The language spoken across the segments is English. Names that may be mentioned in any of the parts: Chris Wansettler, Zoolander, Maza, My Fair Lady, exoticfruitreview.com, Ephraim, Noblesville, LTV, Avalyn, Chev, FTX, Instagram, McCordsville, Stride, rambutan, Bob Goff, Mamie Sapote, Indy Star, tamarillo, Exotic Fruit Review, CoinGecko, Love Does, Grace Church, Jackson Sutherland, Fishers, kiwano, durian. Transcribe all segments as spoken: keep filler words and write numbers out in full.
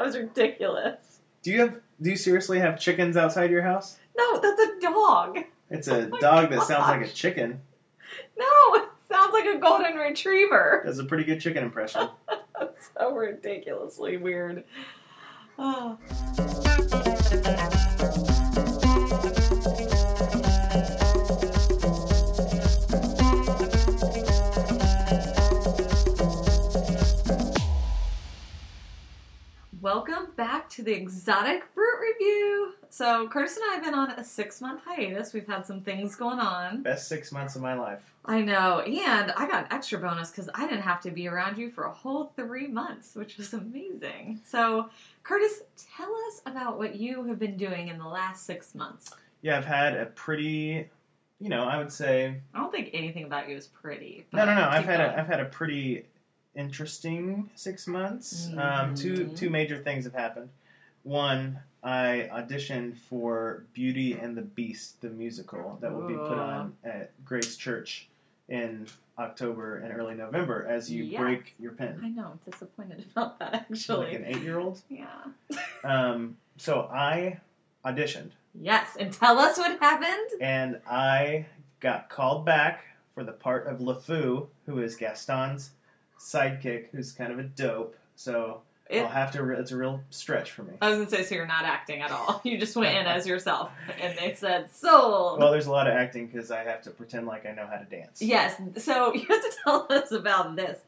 That was ridiculous. Do you have? Do you seriously have chickens outside your house? No, that's a dog. It's a oh dog gosh. that sounds like a chicken. No, it sounds like a golden retriever. That's a pretty good chicken impression. That's so ridiculously weird. Oh. Welcome back to the Exotic Fruit Review. So, Curtis and I have been on a six-month hiatus. We've had some things going on. Best six months of my life. I know. And I got an extra bonus because I didn't have to be around you for a whole three months, which was amazing. So, Curtis, tell us about what you have been doing in the last six months. Yeah, I've had a pretty, you know, I would say... I don't think anything about you is pretty. No, no, no. I've had a, I've had a pretty... interesting six months. Mm-hmm. Um, two two major things have happened. One, I auditioned for Beauty and the Beast, the musical that will be put on at Grace Church in October and early November. As you yes. break your pen, I know I'm disappointed about that. Actually, like an eight-year-old. Yeah. um. So I auditioned. Yes, and tell us what happened. And I got called back for the part of LeFou, who is Gaston's sidekick, who's kind of a dope, so it, I'll have to, it's a real stretch for me. I was going to say, so you're not acting at all. You just went in as yourself, and they said, sold. Well, there's a lot of acting, because I have to pretend like I know how to dance. Yes, so you have to tell us about this.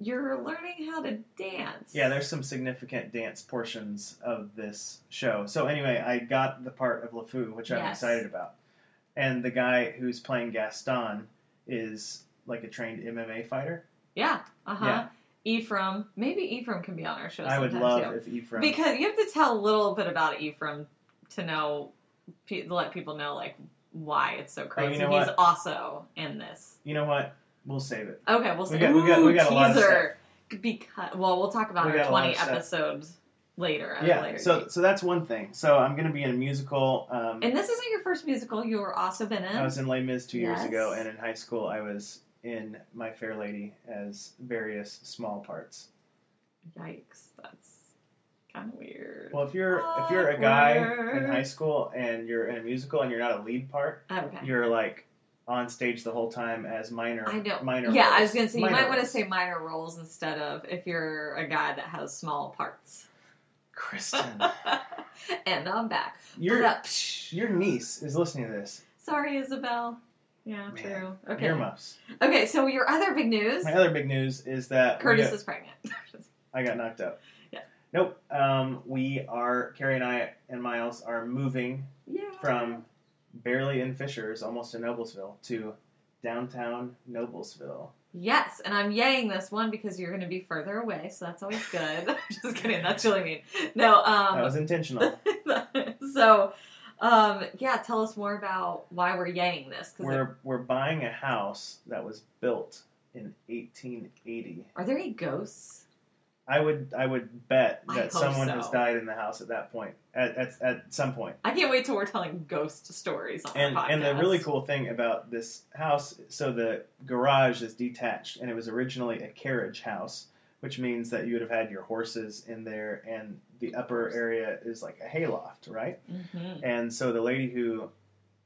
You're learning how to dance. Yeah, there's some significant dance portions of this show. So anyway, I got the part of LeFou, which I'm yes. excited about. And the guy who's playing Gaston is like a trained M M A fighter. Yeah, uh-huh. Yeah. Ephraim. Maybe Ephraim can be on our show sometime, I would love too. if Ephraim... Because you have to tell a little bit about Ephraim to know, to let people know, like, why it's so crazy. Oh, you know He's what? also in this. You know what? We'll save it. Okay, we'll save we it. We got, we got a lot of stuff. Because, well, we'll talk about we our twenty episodes later. At yeah, a later so, date. so that's one thing. So I'm going to be in a musical. Um, and this isn't your first musical. You were also been in... I was in Les Mis two yes. years ago, and in high school I was... in My Fair Lady as various small parts. Yikes, that's kind of weird. Well, if you're Awkward. if you're a guy in high school and you're in a musical and you're not a lead part, okay. you're like on stage the whole time as minor I know. minor. Yeah, roles. I was gonna say minor you might want to say minor roles instead of if you're a guy that has small parts. Kristen, and I'm back. Your your niece is listening to this. Sorry, Isabel. Yeah, Man. true. Okay. Earmuffs. Okay, so your other big news. My other big news is that Curtis got, is pregnant. I got knocked out. Yeah. Nope. Um, we are Carrie and I and Miles are moving yeah. from barely in Fishers, almost in Noblesville, to downtown Noblesville. Yes, and I'm yaying this one because you're going to be further away, so that's always good. Just kidding. That's really mean. No. Um, that was intentional. so. Um, yeah, tell us more about why we're yaying this. Cause we're, it, we're buying a house that was built in eighteen eighty. Are there any ghosts? I would I would bet that someone so. has died in the house at that point, at, at at some point. I can't wait till we're telling ghost stories on and, our podcast. And the really cool thing about this house, so the garage is detached, and it was originally a carriage house, which means that you would have had your horses in there, and the upper area is like a hayloft, right? Mm-hmm. And so the lady who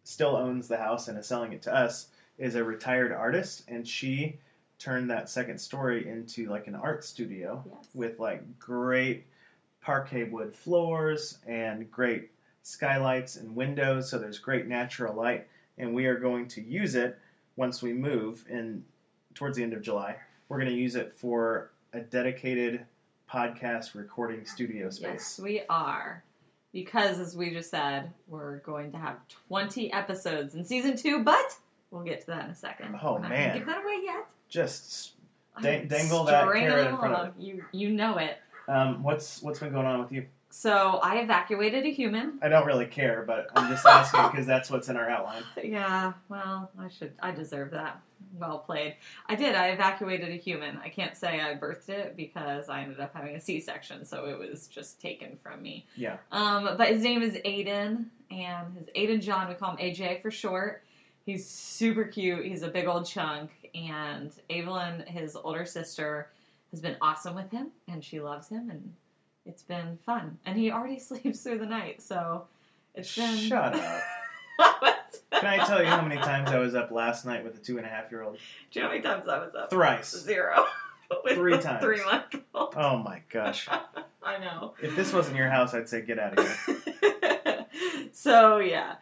still owns the house and is selling it to us is a retired artist, and she turned that second story into like an art studio yes. with like great parquet wood floors and great skylights and windows, so there's great natural light, and we are going to use it once we move in towards the end of July. We're going to use it for a dedicated podcast recording studio space. Yes, we are. Because, as we just said, we're going to have twenty episodes in season two, but we'll get to that in a second. Oh, man. I can't give that away yet. Just dang- dangle that carrot in front of you. You know it. Um, what's What's been going on with you? So, I evacuated a human. I don't really care, but I'm just asking because that's what's in our outline. Yeah, well, I should, I deserve that. Well played. I did. I evacuated a human. I can't say I birthed it because I ended up having a C-section, so it was just taken from me. Yeah. Um, but his name is Aiden, and his Aiden John, we call him A J for short. He's super cute. He's a big old chunk, and Avalyn, his older sister, has been awesome with him, and she loves him, and it's been fun. And he already sleeps through the night, so it's been... Shut up. Can I tell you how many times I was up last night with a two and a half year old? Do you know how many times I was up? Thrice. Zero. With three times. Three month old. Oh my gosh. I know. If this wasn't your house, I'd say get out of here. So, yeah.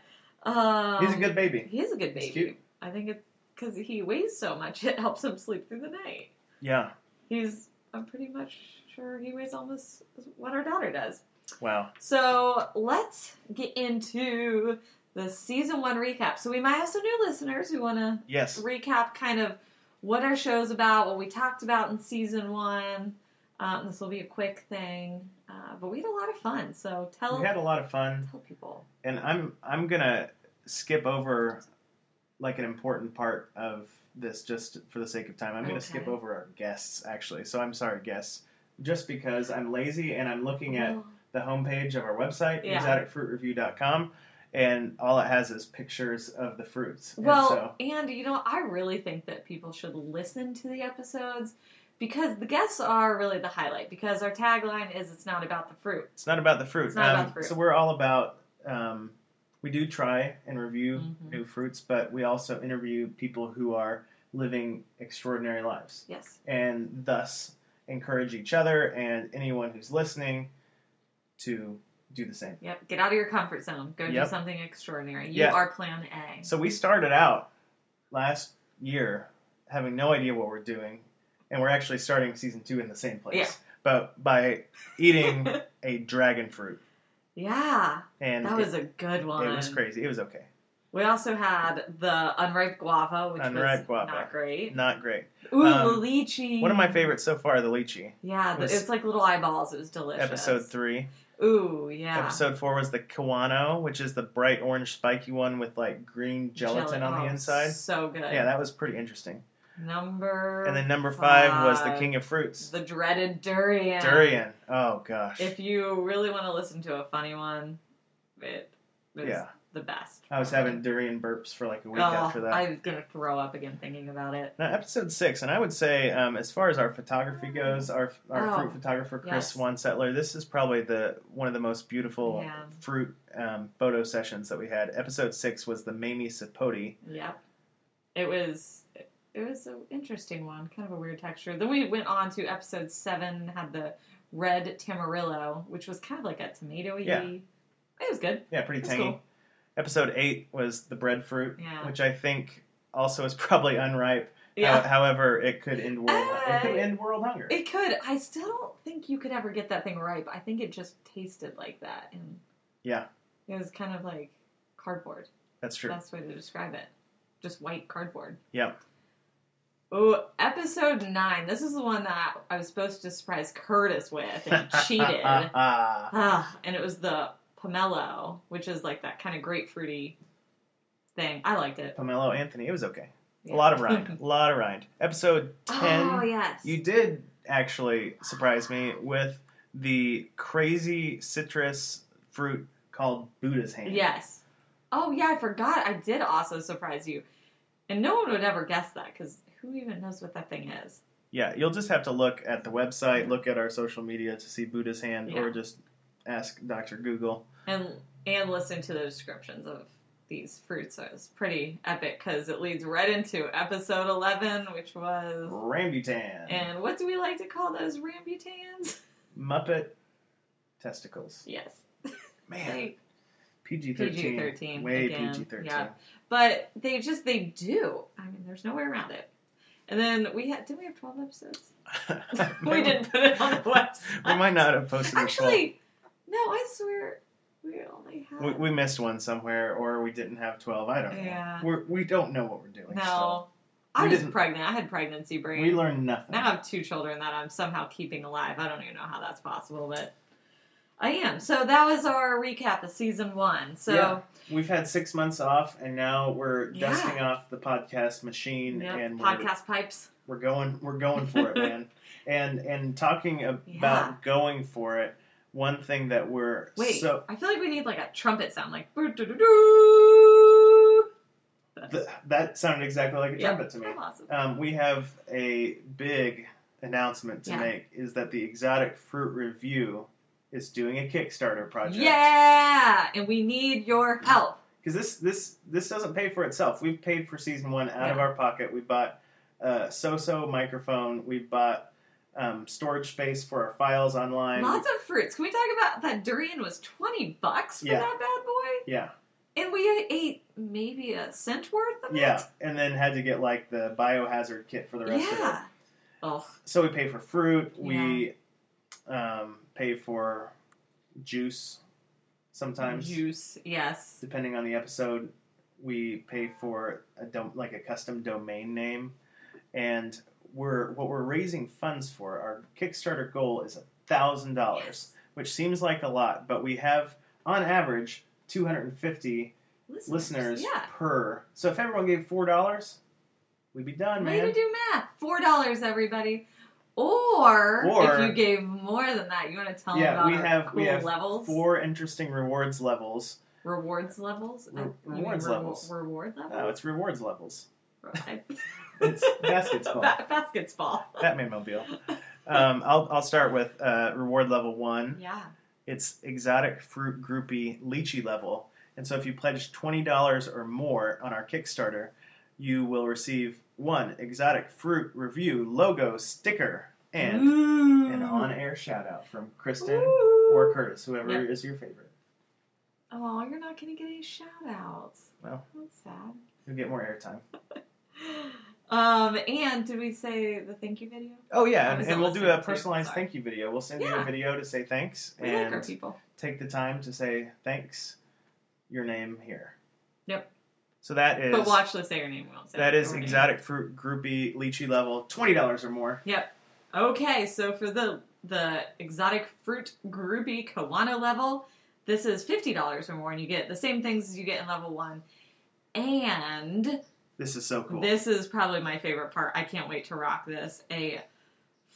Um, he's a good baby. He is a good baby. He's cute. I think it's because he weighs so much, it helps him sleep through the night. Yeah. He's, I'm pretty much sure he weighs almost what our daughter does. Wow. So, let's get into the season one recap. So we might have some new listeners who want to yes. recap kind of what our show's about, what we talked about in season one. Um, this will be a quick thing, uh, but we had a lot of fun. So tell we had a lot of fun. Tell people. And I'm I'm gonna skip over like an important part of this just for the sake of time. I'm gonna okay. skip over our guests actually. So I'm sorry, guests, just because I'm lazy and I'm looking at oh. the homepage of our website, yeah. exotic fruit review dot com. And all it has is pictures of the fruits. Well, and, so, and, you know, I really think that people should listen to the episodes because the guests are really the highlight because our tagline is it's not about the fruit. It's not about the fruit. It's not um, about the fruit. So we're all about, um, we do try and review mm-hmm. new fruits, but we also interview people who are living extraordinary lives. Yes. And thus encourage each other and anyone who's listening to... do the same. Yep. Get out of your comfort zone. Go yep. do something extraordinary. You yep. are plan A. So we started out last year having no idea what we're doing, and we're actually starting season two in the same place. Yeah. But by eating a dragon fruit. Yeah. And that it, was a good one. It was crazy. It was okay. We also had the unripe guava, which unripe was guava. not great. Not great. Ooh, um, the lychee. One of my favorites so far, the lychee. Yeah. It was, it's like little eyeballs. It was delicious. Episode three. Ooh, yeah. Episode four was the Kiwano, which is the bright orange spiky one with, like, green gelatin Gel- on oh, the inside. So good. Yeah, that was pretty interesting. Number And then number five, five was the king of fruits. The dreaded durian. Durian. Oh, gosh. If you really want to listen to a funny one, it was yeah. the best. Probably. I was having durian burps for, like, a week oh, after that. I was going to throw up again thinking about it. Now, episode six, and I would say, um, as far as our photography goes, our our oh, fruit photographer, Chris yes. Wansettler, this is probably the one of the most beautiful yeah. fruit um, photo sessions that we had. Episode six was the Mamie Sapote. Yeah. It was, it was an interesting one, kind of a weird texture. Then we went on to episode seven, had the red tamarillo, which was kind of like a tomato-y. Yeah. It was good. Yeah, pretty tangy. Cool. Episode eight was the breadfruit, yeah. which I think also is probably unripe. Yeah. Uh, however, it could end world uh, it could end world hunger. It could. I still don't think you could ever get that thing ripe. I think it just tasted like that. And yeah. It was kind of like cardboard. That's true. That's the best way to describe it. Just white cardboard. Yep. Oh, episode nine. This is the one that I was supposed to surprise Curtis with, and he cheated. ah, and it was the... pomelo, which is like that kind of grapefruity thing. I liked it. Pomelo Anthony. It was okay. Yeah. A lot of rind. A lot of rind. Episode ten. Oh, yes. You did actually surprise me with the crazy citrus fruit called Buddha's hand. Yes. Oh, yeah. I forgot. I did also surprise you. And no one would ever guess that because who even knows what that thing is? Yeah. You'll just have to look at the website, look at our social media to see Buddha's hand yeah. or just ask Doctor Google. And and listen to the descriptions of these fruits. So it was pretty epic because it leads right into episode eleven, which was... rambutan. And what do we like to call those rambutans? Muppet testicles. Yes. Man. They, P G thirteen. P G thirteen. Way again. P G thirteen. Yeah. But they just, they do. I mean, there's no way around it. And then we had, didn't we have twelve episodes? We didn't put it on the website. We might not have posted it. Actually, no, I swear... We only had... We, we missed one somewhere, or we didn't have twelve. I don't know. Yeah. We're, we don't know what we're doing. No. Still. I we was didn't... pregnant. I had pregnancy brain. We learned nothing. Now I have two children that I'm somehow keeping alive. I don't even know how that's possible, but I am. So that was our recap of season one. So yeah. We've had six months off, and now we're dusting yeah. off the podcast machine. Yep. and Podcast we're, pipes. We're going, we're going for it, man. And, and talking about yeah. going for it, one thing that we're... Wait, so, I feel like we need like a trumpet sound, like... The, that sounded exactly like a yeah, trumpet to me. Awesome. Um, we have a big announcement to yeah. make, is that the Exotic Fruit Review is doing a Kickstarter project. Yeah, and we need your help. Because this this this doesn't pay for itself. We've paid for season one out yeah. of our pocket. We bought a so-so microphone. We bought um, storage space for our files online. Lots of fruits. Can we talk about that durian was twenty bucks for yeah. that bad boy? Yeah. And we ate maybe a cent worth of yeah. it? Yeah, and then had to get, like, the biohazard kit for the rest yeah. of it. Oh. So we pay for fruit. Yeah. We um, pay for juice sometimes. Juice, yes. Depending on the episode, we pay for, a dom- like, a custom domain name. And we're what we're raising funds for, our Kickstarter goal is one thousand dollars, yes. which seems like a lot, but we have, on average, two hundred fifty listeners, listeners yeah. per. So if everyone gave four dollars, we'd be done, man. Way to do math. four dollars, everybody. Or, or if you gave more than that, you want to tell yeah, them about we have, cool we have levels? Four interesting rewards levels. Rewards levels? Re- rewards re- levels. Re- reward levels? No, it's rewards levels. It's basketball. Ba- basketball. Batman-mobile. Um, I'll, I'll start with uh, reward level one. Yeah. It's exotic fruit groupie lychee level. And so if you pledge twenty dollars or more on our Kickstarter, you will receive one exotic fruit review logo sticker and Ooh. an on-air shout-out from Kristen Ooh. or Curtis, whoever yep. is your favorite. Oh, you're not going to get any shout-outs. Well, that's sad. You'll get more airtime. Um, and did we say the thank you video? Oh, yeah, and, and we'll do a personalized Sorry. thank you video. We'll send yeah. you a video to say thanks. We and like our people. Take the time to say thanks, your name here. Yep. So that is... But watch the say your name. We'll say that is exotic name. Fruit groupie lychee level, twenty dollars or more. Yep. Okay, so for the the exotic fruit groupie Kawano level, this is fifty dollars or more, and you get the same things as you get in level one. And... This is so cool. This is probably my favorite part. I can't wait to rock this. A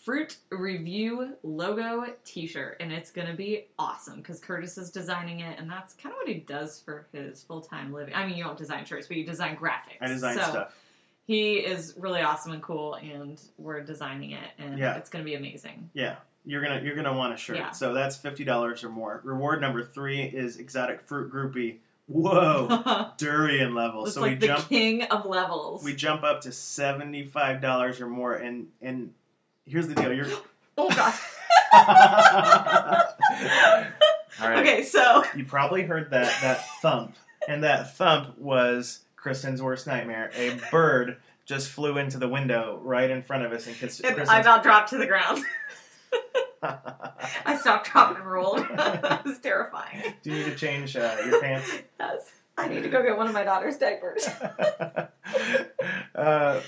fruit review logo t-shirt, and it's going to be awesome because Curtis is designing it, and that's kind of what he does for his full-time living. I mean, you don't design shirts, but you design graphics. I design so stuff. He is really awesome and cool, and we're designing it, and yeah. it's going to be amazing. Yeah. You're going to you're gonna want a shirt. Yeah. So that's fifty dollars or more. Reward number three is exotic fruit groupie. Whoa, durian level. It's so like we the jump, king of levels. We jump up to seventy-five dollars or more, and and here's the deal. You're oh gosh. All right. Okay, so you probably heard that that thump, and that thump was Kristen's worst nightmare. A bird just flew into the window right in front of us, and Kristen's... I about dropped to the ground. I stopped, dropped, and rolled. That was terrifying. Do you need to change uh, your pants? Yes. I need to go get one of my daughter's diapers. uh, okay.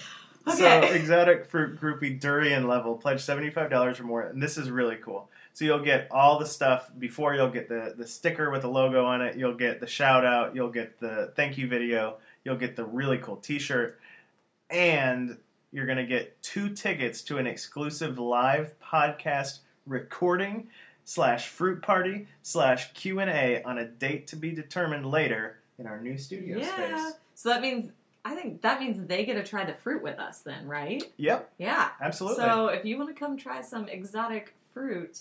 So, exotic fruit groupie durian level. Pledge seventy-five dollars or more. And this is really cool. So, you'll get all the stuff before. You'll get the, the sticker with the logo on it. You'll get the shout out. You'll get the thank you video. You'll get the really cool t-shirt. And... You're going to get two tickets to an exclusive live podcast recording slash fruit party slash Q and A on a date to be determined later in our new studio yeah. space. Yeah, so that means, I think that means they get to try the fruit with us then, right? Yep. Yeah. Absolutely. So if you want to come try some exotic fruit,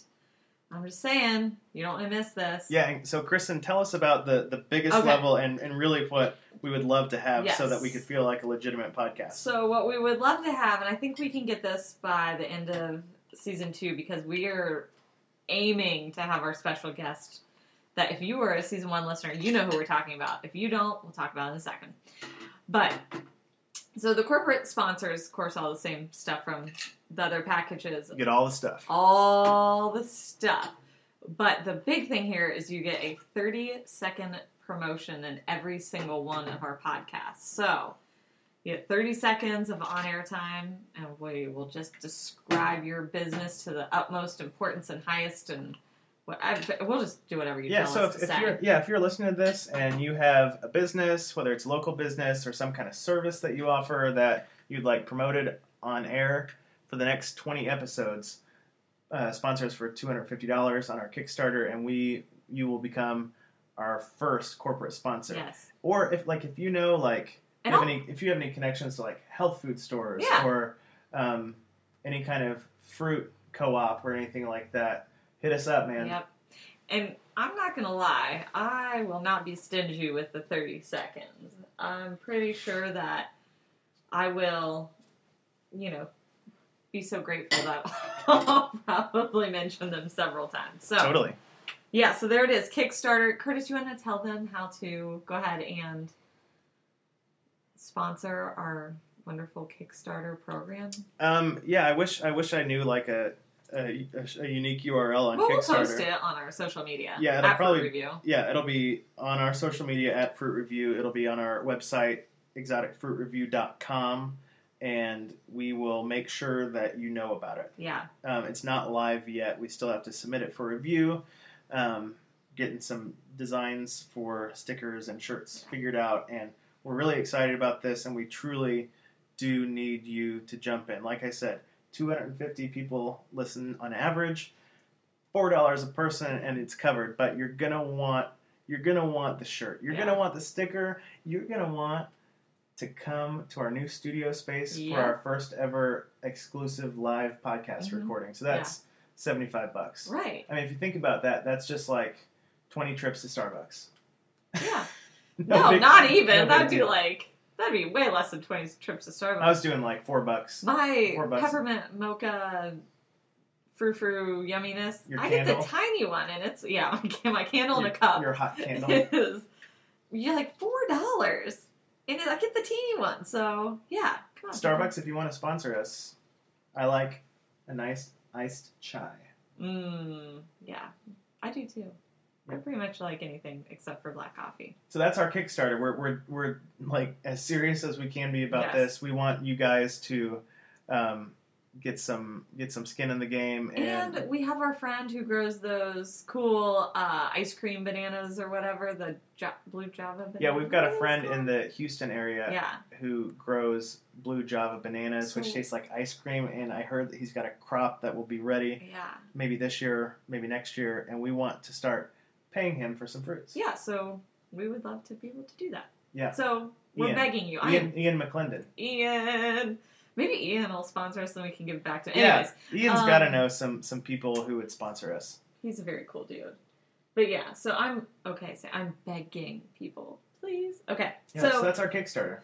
I'm just saying, you don't want to miss this. Yeah, so Kristen, tell us about the, the biggest okay. level and, and really what we would love to have yes. so that we could feel like a legitimate podcast. So what we would love to have, and I think we can get this by the end of season two, because we are aiming to have our special guest that if you were a season one listener, you know who we're talking about. If you don't, we'll talk about it in a second. But, so the corporate sponsors, of course, all the same stuff from the other packages. You get all the stuff. All the stuff. But the big thing here is you get a thirty-second promotion in every single one of our podcasts. So you get thirty seconds of on-air time, and we will just describe your business to the utmost importance and highest, and what I, we'll just do whatever you yeah, tell so us if, to if say. You're, yeah, if you're listening to this and you have a business, whether it's local business or some kind of service that you offer that you'd like promoted on air, for the next twenty episodes, uh, sponsor us for two hundred fifty dollars on our Kickstarter, and we you will become our first corporate sponsor. Yes. Or if like if you know like you have any, if you have any connections to like health food stores yeah. or um, any kind of fruit co-op or anything like that, hit us up, man. Yep. And I'm not going to lie, I will not be stingy with the thirty seconds. I'm pretty sure that I will, you know, be so grateful that I'll probably mention them several times. So, totally. Yeah, so there it is. Kickstarter. Curtis, you want to tell them how to go ahead and sponsor our wonderful Kickstarter program? Um, yeah, I wish I wish I knew like a a, a unique U R L on well, Kickstarter. We'll post it on our social media. Yeah, it'll at probably, Fruit Review. Yeah, it'll be on our social media at Fruit Review. It'll be on our website, exotic fruit review dot com. And we will make sure that you know about it. Yeah. Um, it's not live yet. We still have to submit it for review. Um, getting some designs for stickers and shirts figured out. And we're really excited about this. And we truly do need you to jump in. Like I said, two hundred fifty people listen on average. four dollars a person and it's covered. But you're going to want you're gonna want the shirt. You're yeah. going to want the sticker. You're going to want to come to our new studio space yeah. for our first ever exclusive live podcast mm-hmm. recording. So that's yeah. seventy-five bucks. Right. I mean, if you think about that, that's just like twenty trips to Starbucks. Yeah. no, no big, not even. No that'd be like, that'd be way less than twenty trips to Starbucks. I was doing like four bucks. My four bucks. Peppermint mocha frou-frou yumminess. Your I candle. Get the tiny one and it's, yeah, my candle your, in a cup. Your hot candle. Is, you're like four dollars. And I get the teeny one, so yeah. Come on, Starbucks, if you want to sponsor us, I like a nice iced chai. Mmm, yeah. I do too. I pretty much like anything except for black coffee. So that's our Kickstarter. We're we're we're like as serious as we can be about yes. this. We want you guys to um, get some get some skin in the game. And, and we have our friend who grows those cool uh, ice cream bananas or whatever, the ja- blue Java bananas. Yeah, we've got a friend in the Houston area yeah. who grows blue Java bananas, so, which tastes like ice cream. And I heard that he's got a crop that will be ready yeah. maybe this year, maybe next year. And we want to start paying him for some fruits. Yeah, so we would love to be able to do that. Yeah. So we're Ian. begging you. Ian, Ian McClendon. Ian... Maybe Ian will sponsor us, and we can give back to him. Anyways, yeah, Ian's um, got to know some some people who would sponsor us. He's a very cool dude. But yeah, so I'm okay. So I'm begging people, please. Okay, yeah, so, so that's our Kickstarter.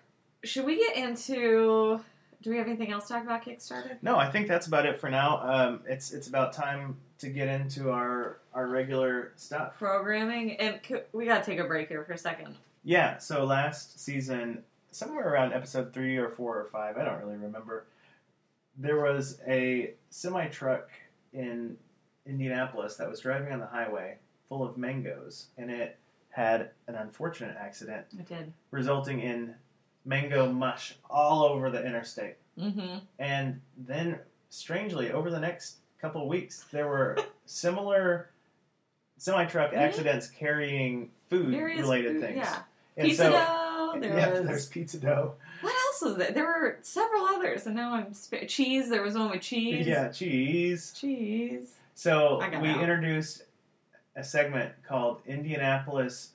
Should we get into? Do we have anything else to talk about Kickstarter? No, I think that's about it for now. Um, it's it's about time to get into our our regular stuff. Programming, and c- we got to take a break here for a second. Yeah. So last season. Somewhere around episode three or four or five, I don't really remember, there was a semi-truck in Indianapolis that was driving on the highway full of mangoes, and it had an unfortunate accident. It did. Resulting in mango mush all over the interstate. Mm-hmm. And then, strangely, over the next couple of weeks, there were similar semi-truck mm-hmm. accidents carrying food-related food, things. Yeah. And pizza so, dough. There yeah, was... there's pizza dough. What else was there? There were several others, and now I'm sp- cheese. There was one with cheese. Yeah, cheese. Cheese. So we out. introduced a segment called Indianapolis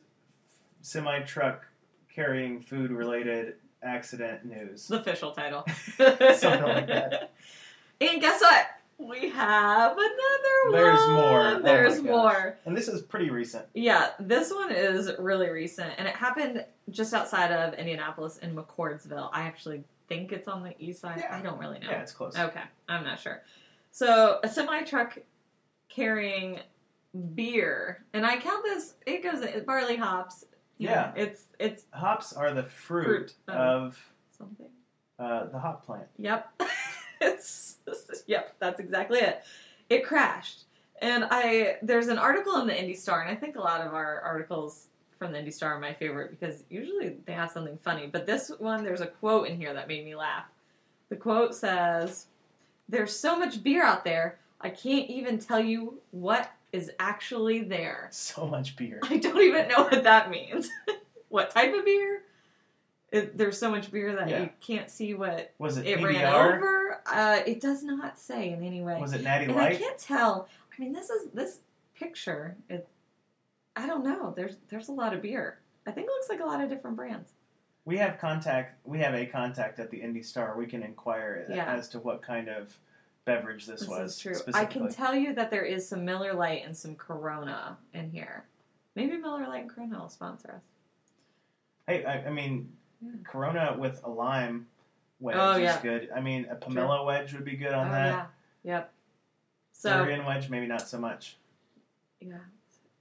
Semi Truck Carrying Food Related Accident News. The official title. Something like that. And guess what? We have another There's one. More. There's oh more. And this is pretty recent. Yeah, this one is really recent. And it happened just outside of Indianapolis in McCordsville. I actually think it's on the east side. Yeah. I don't really know. Yeah, it's close. Okay, I'm not sure. So, a semi-truck carrying beer. And I count this, it goes, it's barley hops. Yeah. Know, it's it's hops are the fruit, fruit of, of something. Uh, the hop plant. Yep. It's, yep, that's exactly it. It crashed. And I there's an article in the Indy Star, and I think a lot of our articles from the Indy Star are my favorite because usually they have something funny. But this one, there's a quote in here that made me laugh. The quote says, "There's so much beer out there, I can't even tell you what is actually there." So much beer. I don't even know what that means. What type of beer? It, there's so much beer that yeah. you can't see what was it, it ran over. Uh, it does not say in any way. Was it Natty and Light? I can't tell. I mean, this is this picture. It, I don't know. There's there's a lot of beer. I think it looks like a lot of different brands. We have contact. We have a contact at the Indy Star. We can inquire yeah. as to what kind of beverage this, this was. This is true. Specifically. I can tell you that there is some Miller Lite and some Corona in here. Maybe Miller Lite and Corona will sponsor us. Hey, I, I mean, yeah. Corona with a lime wedge oh, is yeah. good. I mean, a pomelo sure. wedge would be good on oh, that. Yeah. Yep. So Korean wedge, maybe not so much. Yeah.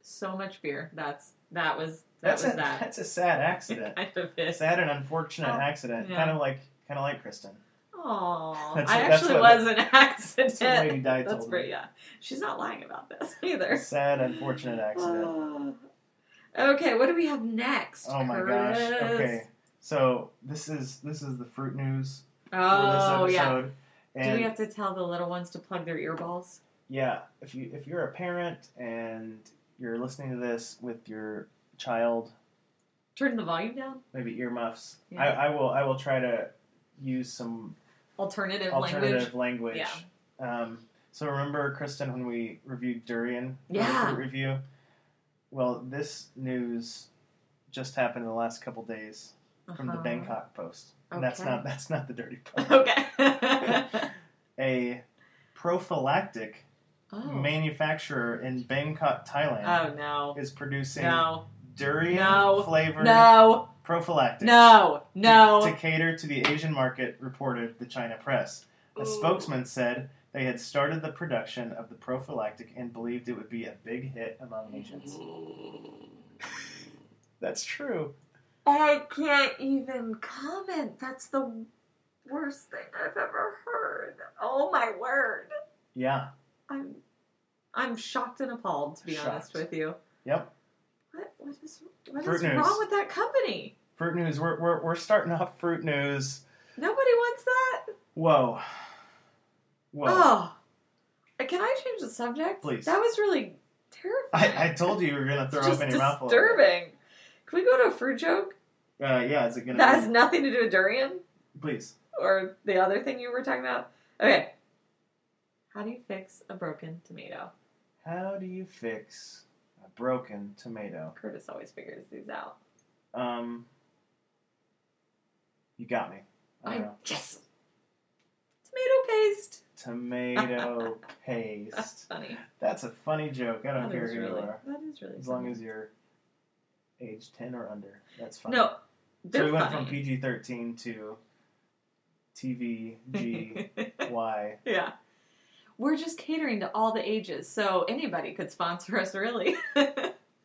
So much beer. That's that was that that's was a, that. That's a sad accident. Kind of is. Sad and unfortunate oh, accident. Yeah. Kind of like kind of like Kristen. Oh, I actually was an accident. That's what Lady Di told me. Yeah, she's not lying about this either. Sad, unfortunate accident. Uh, okay, what do we have next? Oh my gosh. Okay, so this is this is the fruit news. Oh for this episode. Yeah. And do we have to tell the little ones to plug their earballs? Yeah, if you if you're a parent and you're listening to this with your child, turn the volume down. Maybe earmuffs. Yeah. I, I will I will try to use some alternative, alternative language. language. Yeah. Um, so remember, Kristen, when we reviewed durian? Yeah. Fruit review. Well, this news just happened in the last couple days from uh-huh. the Bangkok Post. Okay. And that's not that's not the dirty part. Okay. A prophylactic oh. manufacturer in Bangkok, Thailand. Oh no. Is producing no. durian no. flavored no. prophylactics. No, no. To, to cater to the Asian market, reported the China press. A Ooh. spokesman said they had started the production of the prophylactic and believed it would be a big hit among Asians. That's true. I can't even comment. That's the worst thing I've ever heard. Oh my word. Yeah. I'm I'm shocked and appalled, to be shocked. honest with you. Yep. What what is what Fruit is news. wrong with that company? Fruit news. We're we're we're starting off fruit news. Nobody wants that. Whoa. Whoa. Oh. Can I change the subject? Please. That was really terrifying. I, I told you you were gonna throw up in your mouth. Disturbing. Can we go to a fruit joke? Uh, yeah. Is it gonna? That be... has nothing to do with durian. Please. Or the other thing you were talking about. Okay. How do you fix a broken tomato? How do you fix a broken tomato? Curtis always figures these out. Um, you got me. I don't know. Yes. Tomato paste. Tomato paste. That's funny. That's a funny joke. I don't that care who really, you are. That is really. As funny. long as you're age ten or under, that's funny. No, they're funny. So we went funny. from P G thirteen to T V G Y. Yeah. We're just catering to all the ages, so anybody could sponsor us, really.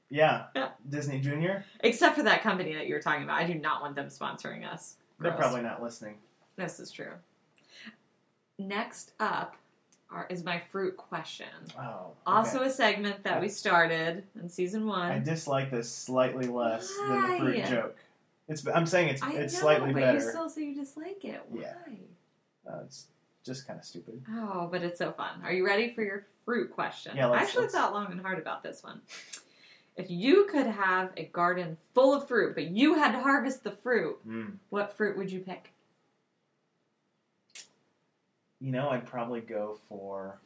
yeah. yeah. Disney Junior? Except for that company that you were talking about. I do not want them sponsoring us. Gross. They're probably not listening. This is true. Next up are, is my fruit question. Oh. Okay. Also a segment that I, we started in season one. I dislike this slightly less Why? than the fruit joke. It's. I'm saying it's, I it's know, slightly but better. You still say you dislike it. Why? Yeah. Uh, it's... Just kind of stupid. Oh, but it's so fun. Are you ready for your fruit question? Yeah, let's, I actually let's... thought long and hard about this one. If you could have a garden full of fruit, but you had to harvest the fruit, mm. what fruit would you pick? You know, I'd probably go for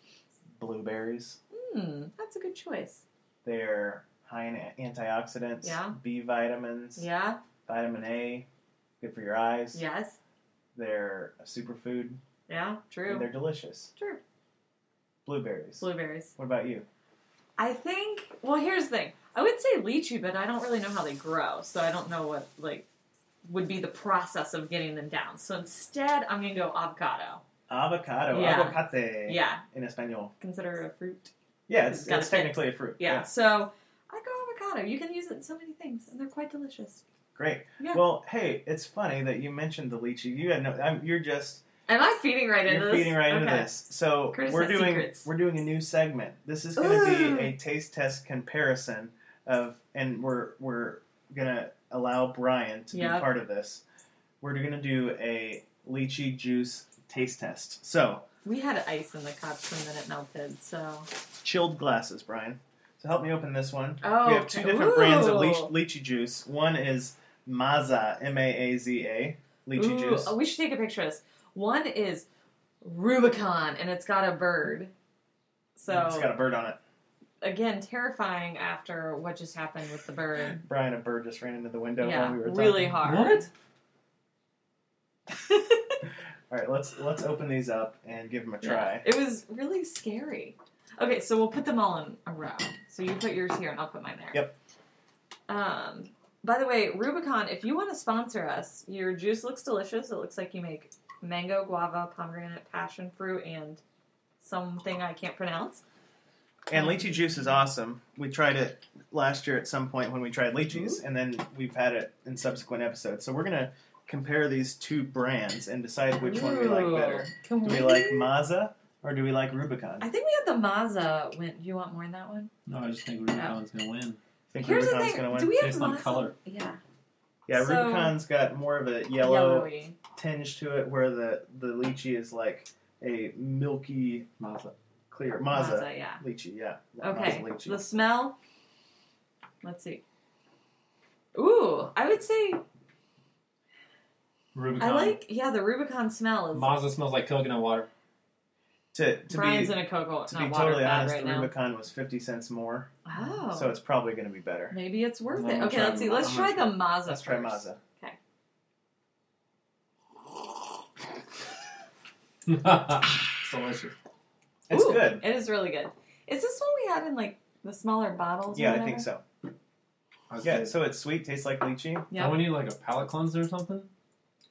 blueberries. Mm, that's a good choice. They're high in antioxidants, yeah. B vitamins, yeah. vitamin A, good for your eyes. Yes. They're a superfood. Yeah, true. And they're delicious. True. Blueberries. Blueberries. What about you? I think, well, here's the thing. I would say lychee, but I don't really know how they grow, so I don't know what, like, would be the process of getting them down. So instead, I'm going to go avocado. Avocado. Yeah. Avocate. Yeah. In Espanol. Consider it a fruit. Yeah, it's, it's, it's technically a fruit. Yeah. yeah, so I go avocado. You can use it in so many things, and they're quite delicious. Great. Yeah. Well, hey, it's funny that you mentioned the lychee. You had no, I'm, you're just... Am I feeding right You're into this? You're feeding right okay. into this. So Curtis we're doing secrets. we're doing a new segment. This is going to be a taste test comparison of, and we're we're going to allow Brian to yep. be part of this. We're going to do a lychee juice taste test. So we had ice in the cups and then it melted. So chilled glasses, Brian. So help me open this one. Oh, we have two okay. different Ooh. brands of lychee, lychee juice. One is Maza, M A A Z A lychee Ooh. juice. Oh, we should take a picture of this. One is Rubicon, and it's got a bird. So it's got a bird on it. Again, terrifying after what just happened with the bird. Brian, a bird just ran into the window yeah, while we were talking. Yeah, really hard. What? All right, let's let's open these up and give them a try. Yeah. It was really scary. Okay, so we'll put them all in a row. So you put yours here, and I'll put mine there. Yep. Um. By the way, Rubicon, if you want to sponsor us, your juice looks delicious. It looks like you make mango, guava, pomegranate, passion fruit, and something I can't pronounce. And lychee juice is awesome. We tried it last year at some point when we tried lychees, and then we've had it in subsequent episodes. So we're going to compare these two brands and decide which Ooh. one we like better. Can do we, we like Maza or do we like Rubicon? I think we had the Maza. Do you want more in that one? No, I just think Rubicon's no. going to win. I think Here's Rubicon's going to win. Do we have Based Maza? On color. Yeah. Yeah, so, Rubicon's got more of a yellow yellowy. tinge to it, where the, the lychee is like a milky Maza. Clear. Maza, Maza yeah. lychee, yeah. Okay, Maza, lychee. The smell, let's see. Ooh, I would say, Rubicon. I like, yeah, the Rubicon smell. Is Maza like, smells like coconut water. To, to Brian's be, in a coconut water To be totally honest, right the Rubicon now. was fifty cents more. Oh. So it's probably going to be better. Maybe it's worth well, it. Okay, let's see. Let's try the Maza let's first. Let's try Maza. Okay. Delicious. It's Ooh, good. It is really good. Is this one we had in, like, the smaller bottles? Yeah, I think so. I yeah, good. so it's sweet, tastes like lychee. Yeah. Don't we need, like, a palate cleanser or something?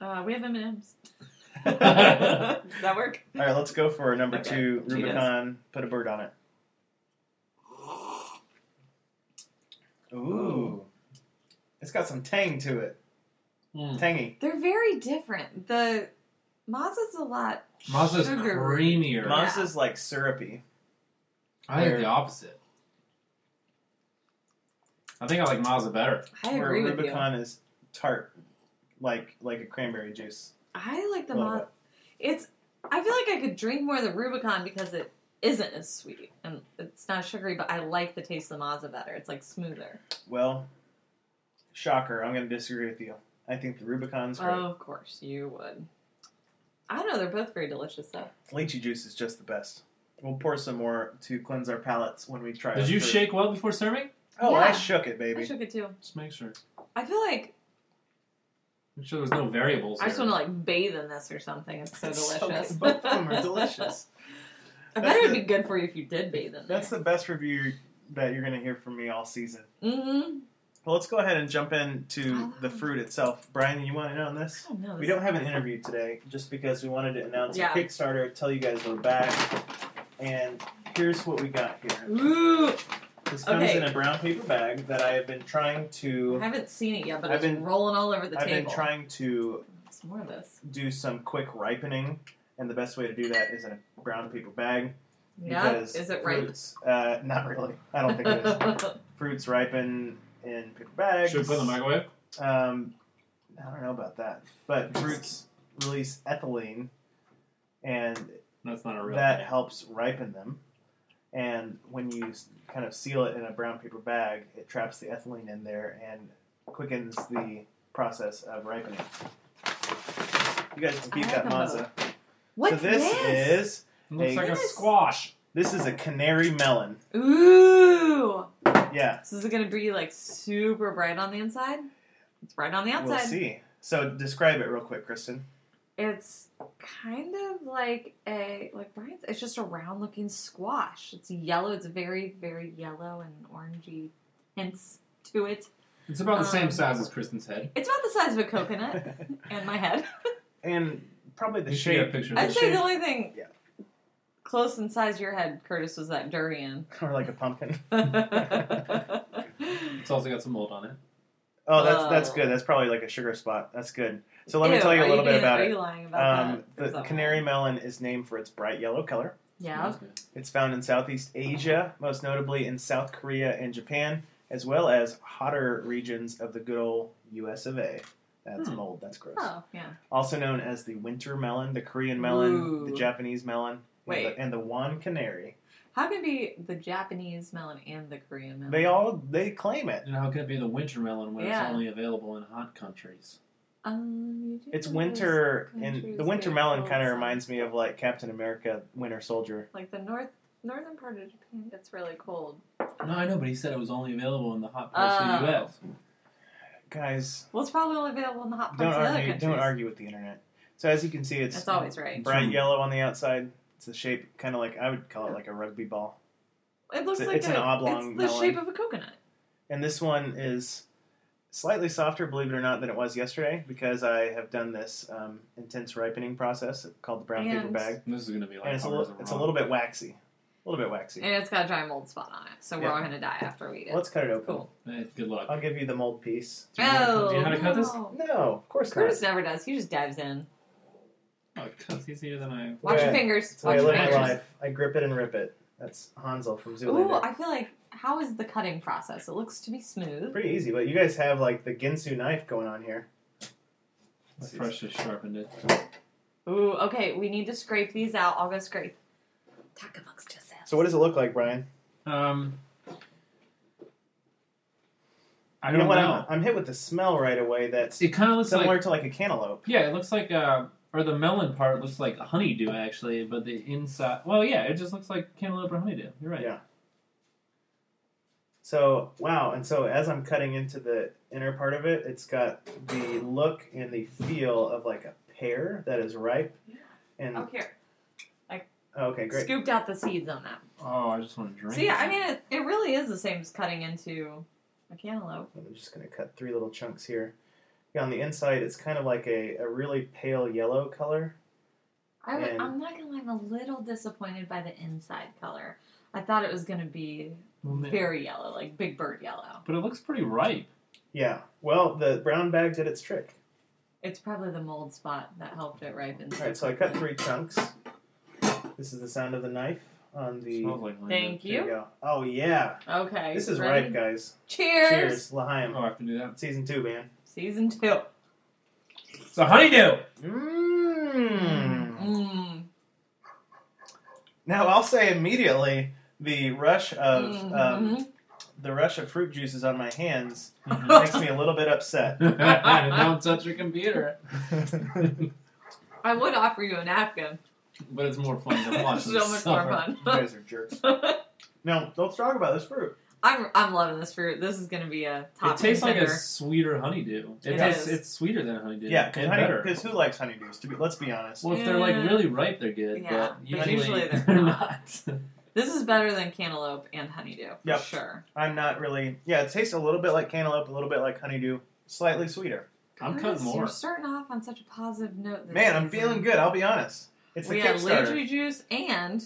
Uh, we have M and M's. Does that work? All right, let's go for number okay. two, Rubicon. Put a bird on it. Ooh. Ooh. It's got some tang to it. Mm. Tangy. They're very different. The... Maza's a lot Maza's sugary. creamier. Maza's yeah. like syrupy. I think the opposite. I think I like Maza better. I agree Where with Rubicon you. is tart, like like a cranberry juice. I like the Maza. It's. I feel like I could drink more of the Rubicon because it isn't as sweet and it's not sugary. But I like the taste of the Maza better. It's like smoother. Well, shocker! I'm going to disagree with you. I think the Rubicon's great. Oh, of course you would. I don't know. They're both very delicious, though. Lychee juice is just the best. We'll pour some more to cleanse our palates when we try it. Did you first. shake well before serving? Oh, yeah. I shook it, baby. I shook it, too. Just make sure. I feel like... I'm sure there's no variables I here. just want to, like, bathe in this or something. It's so delicious. So both of them are delicious. I bet it would be good for you if you did bathe in there. That's the best review that you're going to hear from me all season. Mm-hmm. Well, let's go ahead and jump into the fruit itself. Brian, you want in on this? I don't know. We don't have an interview today just because we wanted to announce yeah. a Kickstarter, tell you guys we're back. And here's what we got here. Ooh. This comes okay. in a brown paper bag that I have been trying to... I haven't seen it yet, but I've it's been, rolling all over the I've table. I've been trying to some more of this. do some quick ripening, and the best way to do that is in a brown paper bag. Yeah, because is it fruits, ripe? Uh, not really. I don't think it is. Fruits ripen... in paper bags. Should we put it in the microwave? Um, I don't know about that. But fruits release ethylene, and That's not a real that thing. helps ripen them. And when you kind of seal it in a brown paper bag, it traps the ethylene in there and quickens the process of ripening. You guys can keep that Maza. What's so this? this? is it looks a, like a squash. This is a canary melon. Ooh! Yeah. So is it going to be like super bright on the inside? It's bright on the outside. We'll see. So describe it real quick, Kristen. It's kind of like a, like Brian's, it's just a round looking squash. It's yellow. It's very, very yellow and orangey hints to it. It's about the um, same size as Kristen's head. It's about the size of a coconut and my head. And probably the you shape. Picture I'd the say shape. the only thing... Yeah. Close in size to your head, Curtis, was that durian. Or like a pumpkin. It's also got some mold on it. Oh, that's oh. that's good. That's probably like a sugar spot. That's good. So let Ew, me tell you a little you bit about it. About um, the that canary melon is named for its bright yellow color. Yeah. It's found in Southeast Asia, most notably in South Korea and Japan, as well as hotter regions of the good old U S of A. That's hmm. mold. That's gross. Oh, yeah. Also known as the winter melon, the Korean melon, Ooh. the Japanese melon. Wait. And the, and the wan canary. How can it be the Japanese melon and the Korean melon? They all, they claim it. And how can it be the winter melon when yeah. it's only available in hot countries? Um, it's winter, and the winter melon kind of reminds me of like Captain America, Winter Soldier. Like the north northern part of Japan gets really cold. No, I know, but he said it was only available in the hot parts uh, of the U S Guys. Well, it's probably only available in the hot parts of the other countries. Don't argue with the internet. So as you can see, it's That's always right. bright yellow on the outside. It's a shape, kind of like, I would call it like a rugby ball. It looks it's like it's a, an oblong It's the melon. shape of a coconut. And this one is slightly softer, believe it or not, than it was yesterday, because I have done this um, intense ripening process called the brown and paper bag. This is going to be like, and it's, a little, it's a little bit waxy. A little bit waxy. And it's got a dry mold spot on it, so yeah. we're all going to die after we eat it. Let's cut it open. Cool. Hey, good luck. I'll give you the mold piece. Do you know, oh, how, do you know how to cut this? No, of course not. Curtis never does. He just dives in. Oh, it cuts easier than I... Watch yeah. your fingers. It's Watch your fingers. My life. I grip it and rip it. That's Hansel from Zoolander. Ooh, I feel like... How is the cutting process? It looks to be smooth. Pretty easy, but you guys have, like, the Ginsu knife going on here. I fresh just sharpened it. Ooh, okay, we need to scrape these out. I'll go scrape. Talk amongst yourselves. So what does it look like, Brian? Um, I don't you know. What, know. I'm, I'm hit with the smell right away. That's it kind of looks similar like, to like a cantaloupe. Yeah, it looks like, uh, or the melon part looks like honeydew actually, but the inside. Well, yeah, it just looks like cantaloupe or honeydew. You're right. Yeah. So wow, and so as I'm cutting into the inner part of it, it's got the look and the feel of like a pear that is ripe. Yeah. And oh, here. Okay, great. Scooped out the seeds on that. Oh, I just want to drink. So, yeah, I mean, it, it really is the same as cutting into a cantaloupe. I'm just going to cut three little chunks here. Yeah, on the inside, it's kind of like a, a really pale yellow color. I would, I'm not going to lie, I'm a little disappointed by the inside color. I thought it was going to be man. very yellow, like Big Bird yellow. But it looks pretty ripe. Yeah. Well, the brown bag did its trick. It's probably the mold spot that helped it ripen. All right, so I cut three chunks. This is the sound of the knife on the... Like Thank you. you oh, yeah. Okay. This is ripe, guys. Cheers. Cheers. L'chaim. Oh, I have to do that. Season two, man. Season two. So, honeydew. Mmm. Mmm. Now, I'll say immediately, the rush of mm-hmm. um, the rush of fruit juices on my hands mm-hmm. makes me a little bit upset. Don't touch your computer. I would offer you a napkin. But it's more fun to watch. So much summer. more fun. You guys are jerks. Now, let's talk about this fruit. I'm I'm loving this fruit. This is going to be a top. It tastes like a sweeter honeydew. It, it tastes is. It's sweeter than honeydew. Yeah, because who likes honeydews? To be, let's be honest. Well, if they're like really ripe, they're good. Yeah, but usually, but usually they're, they're not. This is better than cantaloupe and honeydew. For yep. sure. I'm not really. Yeah, it tastes a little bit like cantaloupe, a little bit like honeydew, slightly sweeter. Goodness, I'm cutting more. You're starting off on such a positive note. This Man, season. I'm feeling good. I'll be honest. It's we have lychee juice and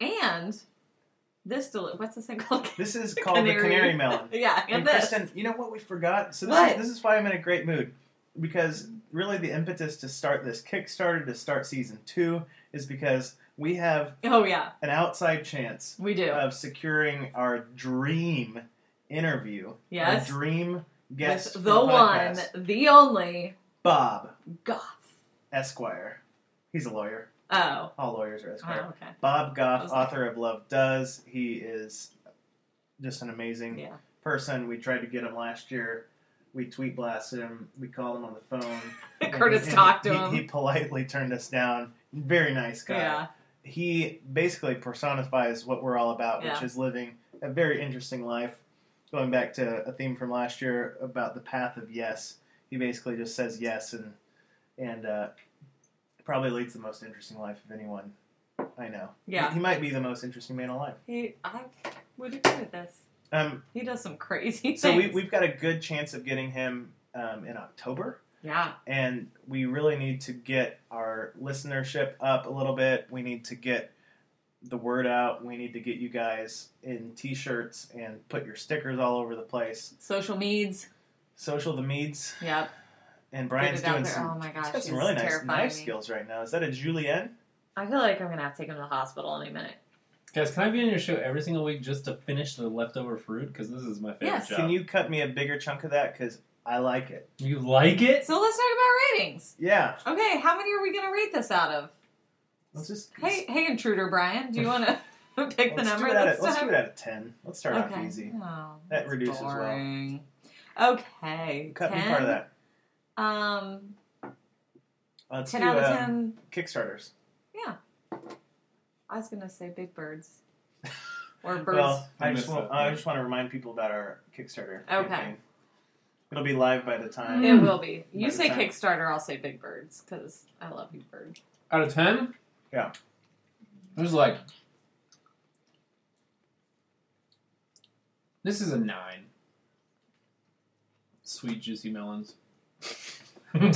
and this deli- what's this thing called? This is called canary. the canary melon. yeah, and, and this. Kristen, you know what we forgot? So this what? is this is why I'm in a great mood, because really the impetus to start this Kickstarter, to start season two, is because we have oh yeah an outside chance we do of securing our dream interview. Yes, our dream guest, with the, the one, the only Bob Goff Esquire. He's a lawyer. Oh. All lawyers are Esquire. Oh, okay. Bob Goff, author of Love Does. He is just an amazing yeah. person. We tried to get him last year. We tweet blasted him. We called him on the phone. Curtis he, talked to he, him. He, he politely turned us down. Very nice guy. Yeah. He basically personifies what we're all about, yeah. which is living a very interesting life. Going back to a theme from last year about the path of yes. He basically just says yes and... and uh, probably leads the most interesting life of anyone I know. Yeah. He, he might be the most interesting man alive. He, I would agree with this. Um, he does some crazy so things. So we, we've got a good chance of getting him um, in October. Yeah. And we really need to get our listenership up a little bit. We need to get the word out. We need to get you guys in T-shirts and put your stickers all over the place. Social meds. Social the meds. Yep. And Brian's doing some, oh my gosh, he's got some really nice knife skills right now. Is that a julienne? I feel like I'm going to have to take him to the hospital any minute. Guys, can I be on your show every single week just to finish the leftover fruit? Because this is my favorite yes. job. Can you cut me a bigger chunk of that? Because I like it. You like it? So let's talk about ratings. Yeah. Okay, how many are we going to rate this out of? Let's just... Hey, hey intruder Brian, do you want to pick the number? Let's, let's do it out of ten. Let's start okay. off easy. Oh, that reduces boring. well. Okay, Cut ten. me part of that. Um, Let's ten do, out of ten um, Kickstarters. Yeah, I was gonna say Big Birds or Birds. Well, I, I just want, I just want to remind people about our Kickstarter. Okay. Campaign. It'll be live by the time. It will be. You say Kickstarter, I'll say Big Birds, because I love Big Bird. Out of ten? Yeah. There's like... This is a nine. Sweet, juicy melons. And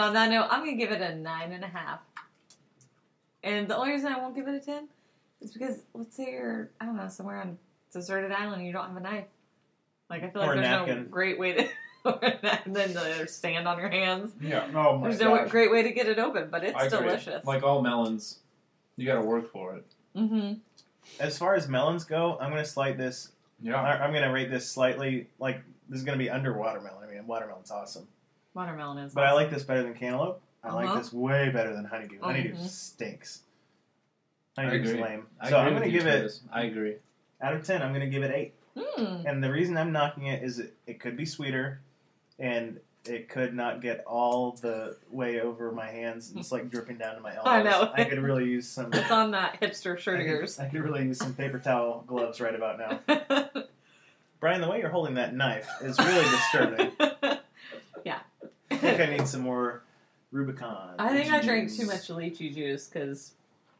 on that note, I'm going to give it a nine and a half. And the only reason I won't give it a ten is because, let's say you're, I don't know, somewhere on a deserted island and you don't have a knife. Like, I feel like there's no great way to... and then there's sand on your hands. Yeah. Oh my There's no gosh. great way to get it open, but it's I delicious. Agree. Like all melons, you got to work for it. Mm-hmm. As far as melons go, I'm going to slide this. Yeah. I'm going to rate this slightly. Like, this is going to be under watermelon. I mean, watermelon's awesome. Watermelon is. But awesome. I like this better than cantaloupe. I uh-huh. like this way better than honeydew. Mm-hmm. Honeydew stinks. Honeydew's I agree. lame. I so agree I'm going to give it. This. I agree. Out of ten, I'm going to give it eight. Mm. And the reason I'm knocking it is it, it could be sweeter. And it could not get all the way over my hands. It's like dripping down to my elbows. I know. I could really use some... It's on that hipster shirt of yours. I could really use some paper towel gloves right about now. Brian, the way you're holding that knife is really disturbing. Yeah. I think I need some more Rubicon. I think I drank too much lychee juice because...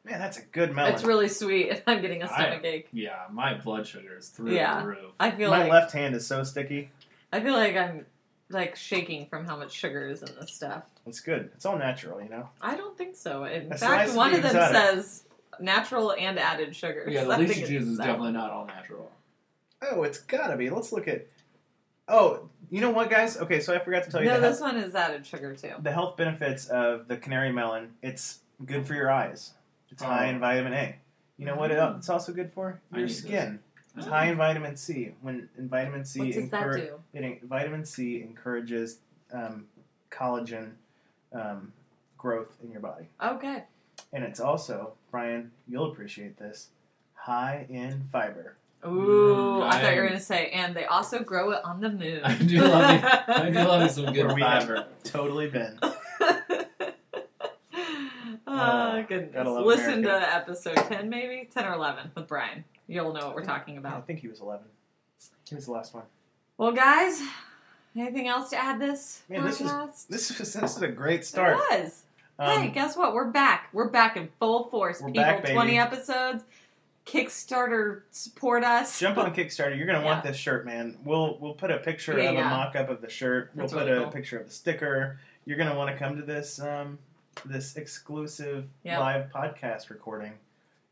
Man, that's a good melon. It's really sweet, and I'm getting a stomach I, ache. Yeah, my blood sugar is through yeah, the roof. I feel my like... My left hand is so sticky. I feel like I'm... Like shaking from how much sugar is in this stuff. It's good. It's all natural, you know? I don't think so. In That's fact, nice one of them exotic. says natural and added sugar. Yeah, the lychee juice is definitely not all natural. Oh, it's gotta be. Let's look at... Oh, you know what, guys? Okay, so I forgot to tell you that. No, this health... one is added sugar, too. The health benefits of the canary melon. It's good for your eyes. It's oh. high in vitamin A. You know mm-hmm. what it, it's also good for? Your skin. This. It's high in vitamin C. When in vitamin C, what does that do? It, vitamin C encourages um, collagen um, growth in your body. Okay. And it's also, Brian, you'll appreciate this, high in fiber. Ooh, mm, I, I thought am, you were going to say, and they also grow it on the moon. I do love it. I do love it some good Where fiber. We have totally been. Oh, uh, goodness. Listen America. to episode ten, maybe? ten or eleven with Brian. You'll know what we're talking about. Yeah, I think he was eleven. He was the last one. Well, guys, anything else to add this Man, podcast? This is, this, is, this is a great start. It was. Um, hey, guess what? We're back. We're back in full force. We're People, back, baby. twenty episodes. Kickstarter, support us. Jump on Kickstarter. You're going to yeah. want this shirt, man. We'll we'll put a picture yeah, of yeah. a mock-up of the shirt. We'll That's put really a cool. picture of the sticker. You're going to want to come to this, um, this exclusive yep. live podcast recording.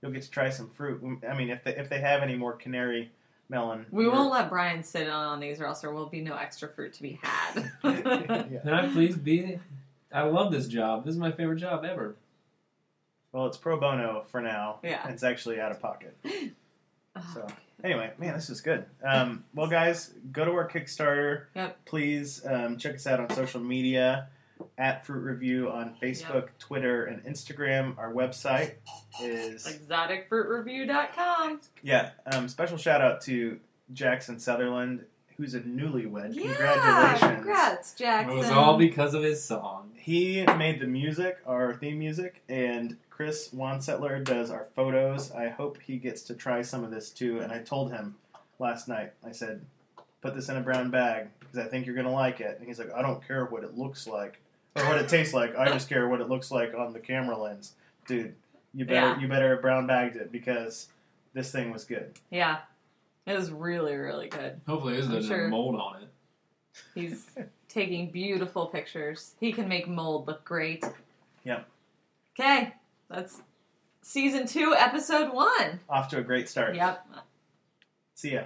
You'll get to try some fruit. I mean, if they, if they have any more canary melon. We or... won't let Brian sit in on these or else there will be no extra fruit to be had. yeah. Can I please be? I love this job. This is my favorite job ever. Well, it's pro bono for now. Yeah. It's actually out of pocket. So, anyway, man, this is good. Um, well, guys, go to our Kickstarter. Yep. Please um, check us out on social media. At Fruit Review on Facebook, yep. Twitter, and Instagram. Our website is exotic fruit review dot com. Yeah. Um, special shout out to Jackson Sutherland, who's a newlywed. Yeah, Congratulations. Congrats, Jackson. It was all because of his song. He made the music, our theme music, and Chris Wansettler does our photos. I hope he gets to try some of this too. And I told him last night, I said, put this in a brown bag because I think you're going to like it. And he's like, I don't care what it looks like. Or what it tastes like. I just care what it looks like on the camera lens. Dude, you better yeah. you better have brown bagged it because this thing was good. Yeah. It was really, really good. Hopefully there's a sure mold on it. He's taking beautiful pictures. He can make mold look great. Yep. Okay. That's season two, episode one. Off to a great start. Yep. See ya.